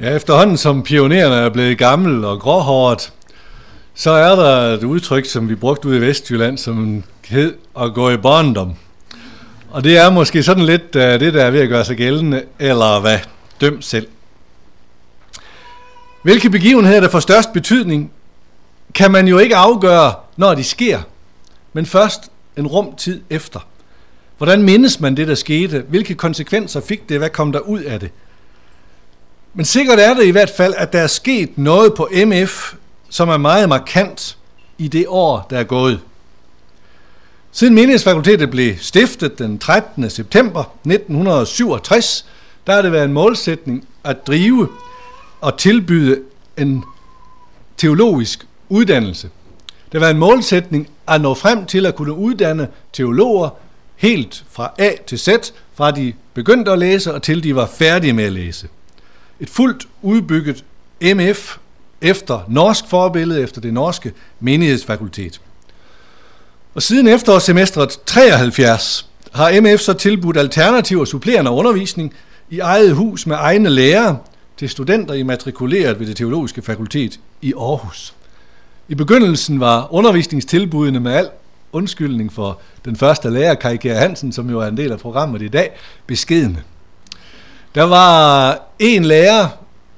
Ja, efterhånden som pionerne er blevet gammel og gråhåret, så er der et udtryk, som vi brugte ude i Vestjylland, som hed at gå i barndom. Og det er måske sådan lidt det, der er ved at gøre sig gældende, eller hvad? Døm selv. Hvilke begivenheder, der får størst betydning, kan man jo ikke afgøre, når de sker, men først en rum tid efter. Hvordan mindes man det, der skete? Hvilke konsekvenser fik det? Hvad kom der ud af det? Men sikkert er det i hvert fald, at der er sket noget på MF, som er meget markant i det år, der er gået. Siden menighedsfakultetet blev stiftet den 13. september 1967, der har det været en målsætning at drive og tilbyde en teologisk uddannelse. Det har været en målsætning at nå frem til at kunne uddanne teologer helt fra A til Z, fra de begyndte at læse og til de var færdige med at læse. Et fuldt udbygget MF efter norsk forbillede, efter det norske menighedsfakultet. Og siden efterårssemestret 73 har MF så tilbudt alternativ og supplerende undervisning i eget hus med egne lærere til studenter immatrikuleret ved det teologiske fakultet i Aarhus. I begyndelsen var undervisningstilbudene med al undskyldning for den første lærer, Kaj Kjær Hansen, som jo er en del af programmet i dag, beskedne. Der var en lærer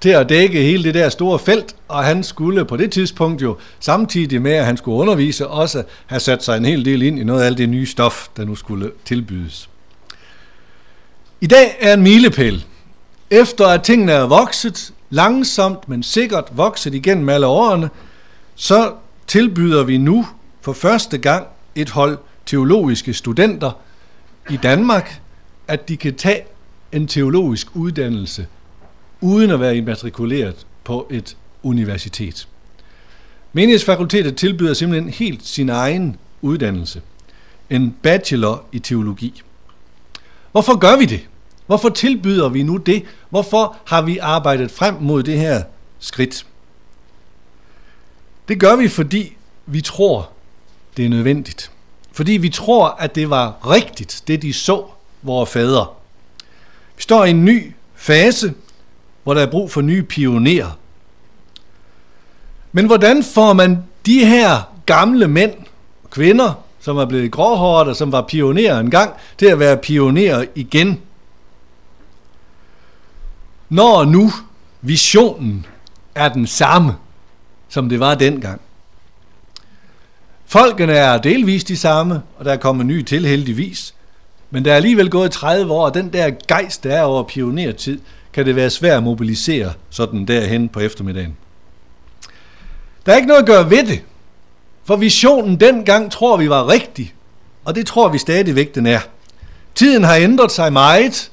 til at dække hele det der store felt, og han skulle på det tidspunkt jo, samtidig med at han skulle undervise, også have sat sig en hel del ind i noget af alt det nye stof, der nu skulle tilbydes. I dag er en milepæl. Efter at tingene er vokset, langsomt men sikkert vokset igennem alle årene, så tilbyder vi nu for første gang et hold teologiske studenter i Danmark, at de kan tage en teologisk uddannelse uden at være immatrikuleret på et universitet. Menighedsfakultetet tilbyder simpelthen helt sin egen uddannelse. En bachelor i teologi. Hvorfor gør vi det? Hvorfor tilbyder vi nu det? Hvorfor har vi arbejdet frem mod det her skridt? Det gør vi, fordi vi tror, det er nødvendigt. Fordi vi tror, at det var rigtigt, det de så, vores fædre. Vi står i en ny fase, hvor der er brug for nye pionerer. Men hvordan får man de her gamle mænd og kvinder, som er blevet gråhåret og som var pionerer engang, til at være pionerer igen? Når nu visionen er den samme, som det var dengang. Folkene er delvist de samme, og der er kommet nye til heldigvis, men der er alligevel gået 30 år, og den der gejst, der er over pionertid, kan det være svært at mobilisere sådan derhen på eftermiddagen. Der er ikke noget at gøre ved det, for visionen dengang tror vi var rigtig, og det tror vi stadigvæk den er. Tiden har ændret sig meget,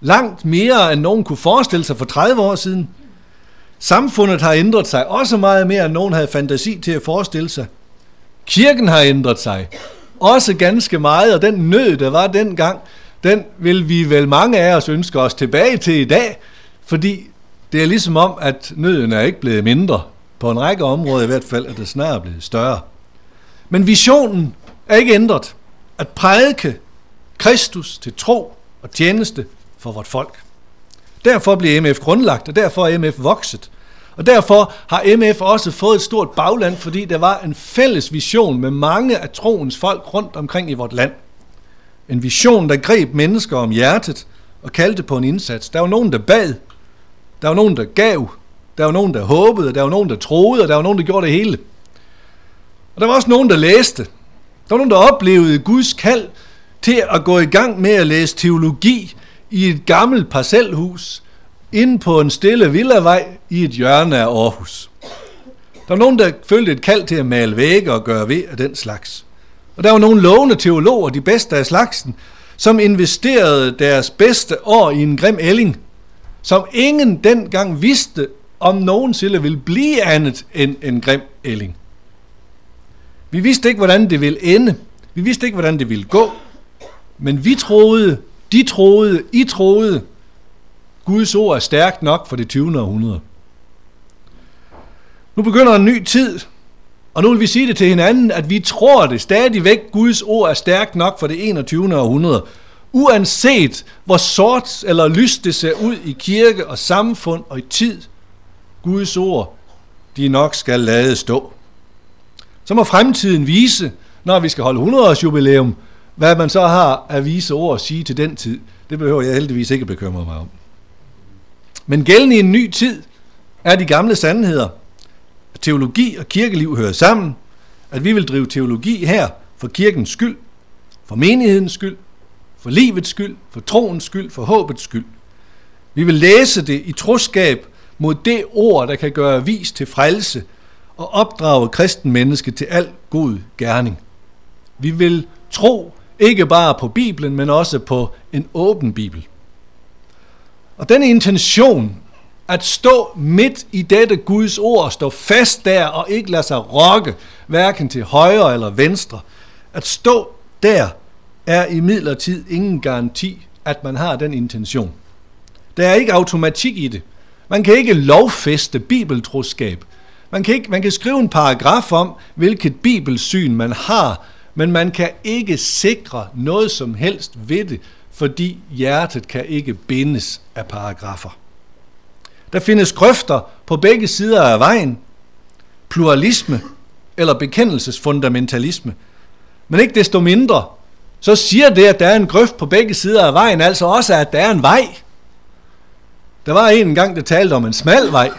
langt mere end nogen kunne forestille sig for 30 år siden. Samfundet har ændret sig også meget mere, end nogen havde fantasi til at forestille sig. Kirken har ændret sig også ganske meget, og den nød, der var dengang, den vil vi vel mange af os ønske os tilbage til i dag, fordi det er ligesom om, at nøden er ikke blevet mindre. På en række områder i hvert fald er det snarere blevet større. Men visionen er ikke ændret. At prædike Kristus til tro og tjeneste for vort folk. Derfor blev MF grundlagt, og derfor er MF vokset. Og derfor har MF også fået et stort bagland, fordi der var en fælles vision med mange af troens folk rundt omkring i vort land. En vision, der greb mennesker om hjertet og kaldte på en indsats. Der var nogen, der bad. Der var nogen, der gav. Der var nogen, der håbede. Der var nogen, der troede. Og der var nogen, der gjorde det hele. Og der var også nogen, der læste. Der var nogen, der oplevede Guds kald til at gå i gang med at læse teologi i et gammelt parcelhus inde på en stille villavej i et hjørne af Aarhus. Der var nogen, der følte et kald til at male vægge og gøre ved af den slags. Og der var nogle lovende teologer, de bedste af slagsen, som investerede deres bedste år i en grim ælling, som ingen dengang vidste, om nogensinde ville blive andet end en grim ælling. Vi vidste ikke, hvordan det ville ende. Vi vidste ikke, hvordan det ville gå. Men vi troede, de troede, I troede, Guds ord er stærkt nok for det 20. århundrede. Nu begynder en ny tid. Og nu vil vi sige det til hinanden, at vi tror det stadigvæk, Guds ord er stærkt nok for det 21. århundrede, uanset hvor sort eller lyst det ser ud i kirke og samfund og i tid, Guds ord, de nok skal lade stå. Så må fremtiden vise, når vi skal holde 100-års jubilæum, hvad man så har at vise ord og sige til den tid. Det behøver jeg heldigvis ikke bekymre mig om. Men gældende i en ny tid er de gamle sandheder. Teologi og kirkeliv hører sammen, at vi vil drive teologi her for kirkens skyld, for menighedens skyld, for livets skyld, for troens skyld, for håbets skyld. Vi vil læse det i troskab mod det ord, der kan gøre vis til frelse og opdrage kristen menneske til al god gerning. Vi vil tro ikke bare på Bibelen, men også på en åben Bibel. Og denne intention, at stå midt i dette Guds ord, stå fast der og ikke lade sig rokke, hverken til højre eller venstre, at stå der er imidlertid ingen garanti, at man har den intention. Der er ikke automatik i det. Man kan ikke lovfeste bibeltroskab. Man kan skrive en paragraf om, hvilket bibelsyn man har, men man kan ikke sikre noget som helst ved det, fordi hjertet kan ikke bindes af paragrafer. Der findes grøfter på begge sider af vejen, pluralisme eller bekendelsesfundamentalisme. Men ikke desto mindre, så siger det, at der er en grøft på begge sider af vejen, altså også, at der er en vej. Der var en gang, der talte om en smal vej.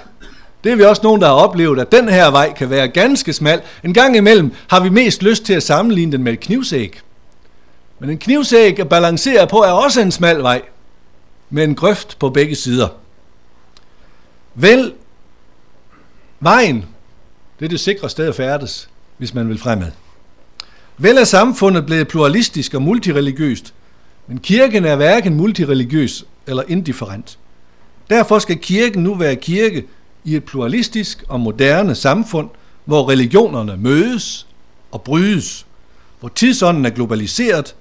Det er vi også nogen, der har oplevet, at den her vej kan være ganske smal. En gang imellem har vi mest lyst til at sammenligne den med et knivsæg. Men en knivsæg at balancere på er også en smal vej, med en grøft på begge sider. Vel, vejen, det er det sikre sted at færdes, hvis man vil fremad. Vel er samfundet blevet pluralistisk og multireligiøst, men kirken er hverken multireligiøs eller indifferent. Derfor skal kirken nu være kirke i et pluralistisk og moderne samfund, hvor religionerne mødes og brydes, hvor tidsånden er globaliseret,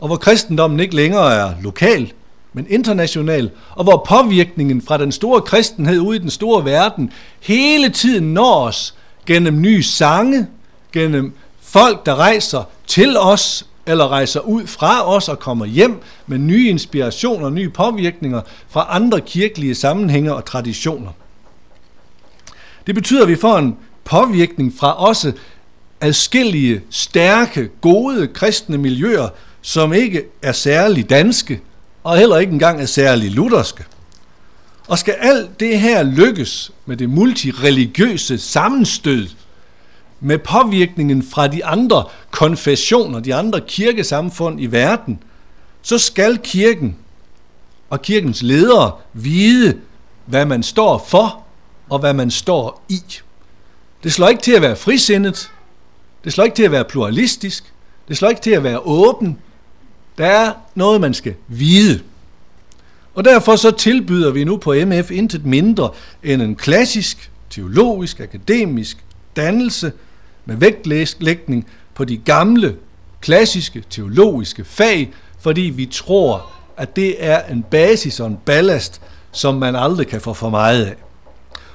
og hvor kristendommen ikke længere er lokal, men international, og hvor påvirkningen fra den store kristenhed ude i den store verden hele tiden når os gennem nye sange, gennem folk, der rejser til os, eller rejser ud fra os og kommer hjem med nye inspirationer og nye påvirkninger fra andre kirkelige sammenhænge og traditioner. Det betyder, at vi får en påvirkning fra også adskillige, stærke, gode kristne miljøer, som ikke er særlig danske, og heller ikke engang er særlig lutherske. Og skal alt det her lykkes med det multireligiøse sammenstød, med påvirkningen fra de andre konfessioner, de andre kirkesamfund i verden, så skal kirken og kirkens ledere vide, hvad man står for og hvad man står i. Det slår ikke til at være frisindet, det slår ikke til at være pluralistisk, det slår ikke til at være åben. Der er noget, man skal vide. Og derfor så tilbyder vi nu på MF intet mindre end en klassisk, teologisk, akademisk dannelse med vægtlægning på de gamle, klassiske, teologiske fag, fordi vi tror, at det er en basis og en ballast, som man aldrig kan få for meget af.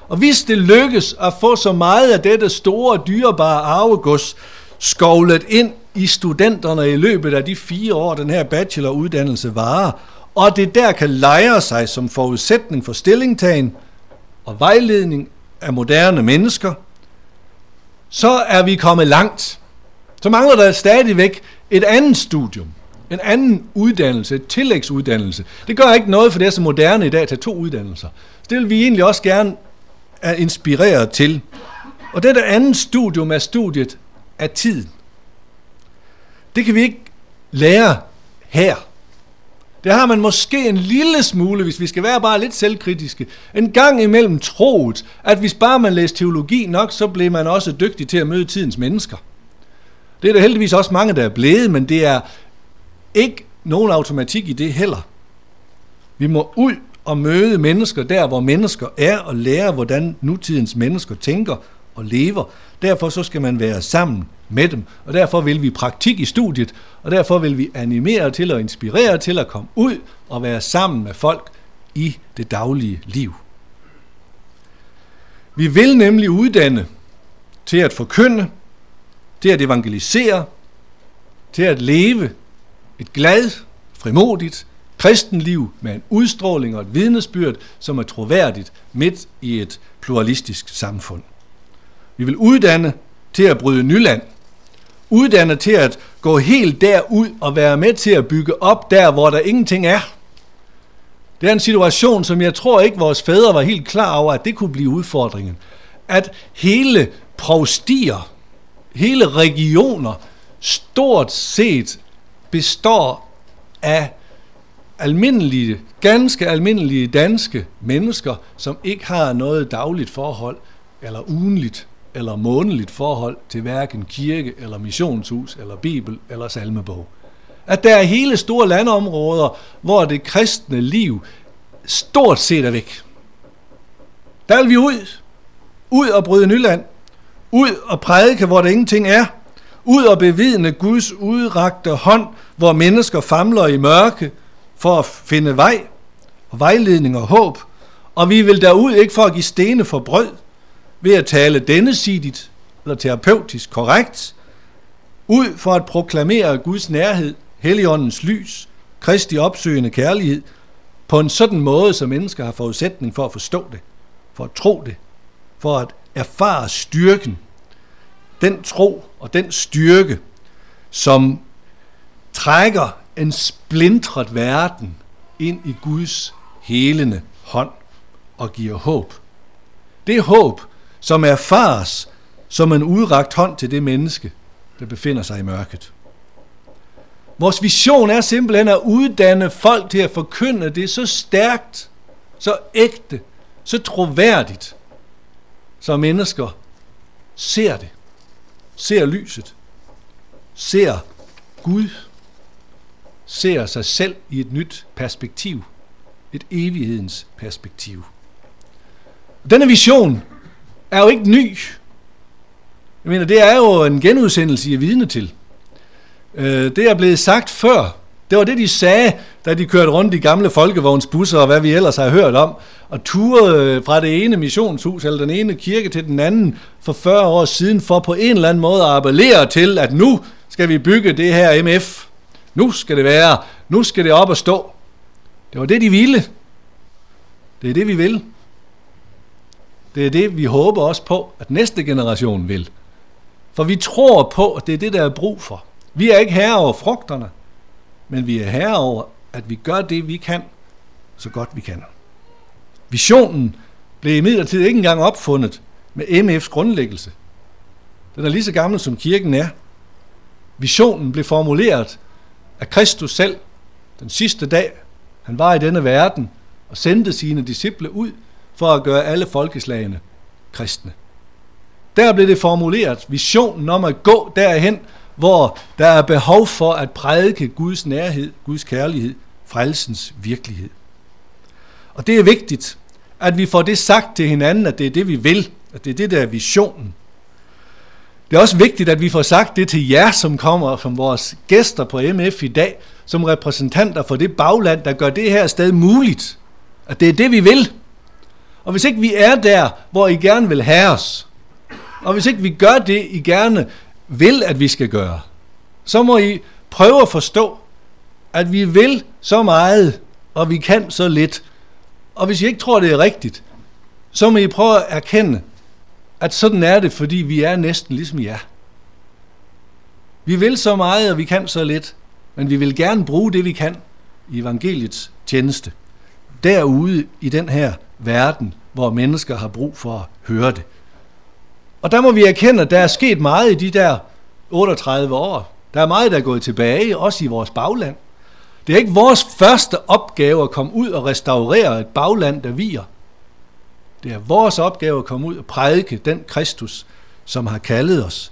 Og hvis det lykkes at få så meget af dette store, dyrebare arvegods skovlet ind i studenterne i løbet af de 4 år, den her bacheloruddannelse varer, og det der kan lejre sig som forudsætning for stillingtagen og vejledning af moderne mennesker, så er vi kommet langt. Så mangler der stadigvæk et andet studium, en anden uddannelse, et tillægsuddannelse. Det gør ikke noget, for det er så moderne i dag at tage 2 uddannelser. Det vil vi egentlig også gerne er inspireret til. Og dette andet studium er studiet af tiden. Det kan vi ikke lære her. Det har man måske en lille smule, hvis vi skal være bare lidt selvkritiske, en gang imellem troet, at hvis bare man læste teologi nok, så blev man også dygtig til at møde tidens mennesker. Det er der heldigvis også mange, der er blevet, men det er ikke nogen automatik i det heller. Vi må ud og møde mennesker der, hvor mennesker er, og lære, hvordan nutidens mennesker tænker og lever. Derfor så skal man være sammen med dem, og derfor vil vi praktik i studiet, og derfor vil vi animere til og inspirere til at komme ud og være sammen med folk i det daglige liv. Vi vil nemlig uddanne til at forkynde, til at evangelisere, til at leve et glad, frimodigt kristenliv med en udstråling og et vidnesbyrd, som er troværdigt midt i et pluralistisk samfund. Vi vil uddanne til at bryde nyland, uddanne til at gå helt derud og være med til at bygge op der, hvor der ingenting er. Det er en situation, som jeg tror ikke vores fædre var helt klar over, at det kunne blive udfordringen. At hele provstier, hele regioner, stort set består af almindelige, ganske almindelige danske mennesker, som ikke har noget dagligt forhold, eller ugenligt, eller månedligt forhold til hverken kirke, eller missionshus, eller bibel, eller salmebog. At der er hele store landområder, hvor det kristne liv stort set er væk. Der vil vi ud og bryde nyland, ud og prædike, hvor der ingenting er, ud og bevidne Guds udrakte hånd, hvor mennesker famler i mørke for at finde vej, og vejledning og håb, og vi vil derud ikke for at give stene for brød, ved at tale dennesidigt eller terapeutisk korrekt, ud for at proklamere Guds nærhed, Helligåndens lys, Kristi opsøgende kærlighed, på en sådan måde, så mennesker har forudsætning for at forstå det, for at tro det, for at erfare styrken, den tro og den styrke, som trækker en splintret verden ind i Guds helende hånd og giver håb. Det håb, som erfares som en udrakt hånd til det menneske, der befinder sig i mørket. Vores vision er simpelthen at uddanne folk til at forkynde det så stærkt, så ægte, så troværdigt, så mennesker ser det, ser lyset, ser Gud, ser sig selv i et nyt perspektiv, et evighedens perspektiv. Denne vision er jo ikke ny. Jeg mener, det er jo en genudsendelse, I er vidne til. Det er blevet sagt før. Det var det, de sagde, da de kørte rundt i gamle folkevognsbusser, og hvad vi ellers har hørt om, og turede fra det ene missionshus eller den ene kirke til den anden for 40 år siden, for på en eller anden måde at appellere til, at nu skal vi bygge det her MF. Nu skal det være. Nu skal det op og stå. Det var det, de ville. Det er det, vi vil. Det er det, vi håber også på, at næste generation vil. For vi tror på, at det er det, der er brug for. Vi er ikke herre over frugterne, men vi er herre over, at vi gør det, vi kan, så godt vi kan. Visionen blev imidlertid ikke engang opfundet med MF's grundlæggelse. Den er lige så gammel, som kirken er. Visionen blev formuleret af Kristus selv den sidste dag. Han var i denne verden og sendte sine disciple ud for at gøre alle folkeslagene kristne. Der blev det formuleret visionen om at gå derhen, hvor der er behov for at prædike Guds nærhed, Guds kærlighed, frelsens virkelighed. Og det er vigtigt, at vi får det sagt til hinanden, at det er det, vi vil, at det er det, der er visionen. Det er også vigtigt, at vi får sagt det til jer, som kommer som vores gæster på MF i dag, som repræsentanter for det bagland, der gør det her sted muligt. At det er det, vi vil. Og hvis ikke vi er der, hvor I gerne vil have os, og hvis ikke vi gør det, I gerne vil, at vi skal gøre, så må I prøve at forstå, at vi vil så meget, og vi kan så lidt. Og hvis I ikke tror, det er rigtigt, så må I prøve at erkende, at sådan er det, fordi vi er næsten ligesom jer. Vi vil så meget, og vi kan så lidt, men vi vil gerne bruge det, vi kan i evangeliets tjeneste. Derude i den her verden, hvor mennesker har brug for at høre det. Og der må vi erkende, at der er sket meget i de der 38 år. Der er meget, der er gået tilbage, også i vores bagland. Det er ikke vores første opgave at komme ud og restaurere et bagland, der viger. Det er vores opgave at komme ud og prædike den Kristus, som har kaldet os,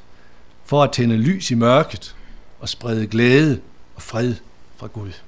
for at tænde lys i mørket og sprede glæde og fred fra Gud.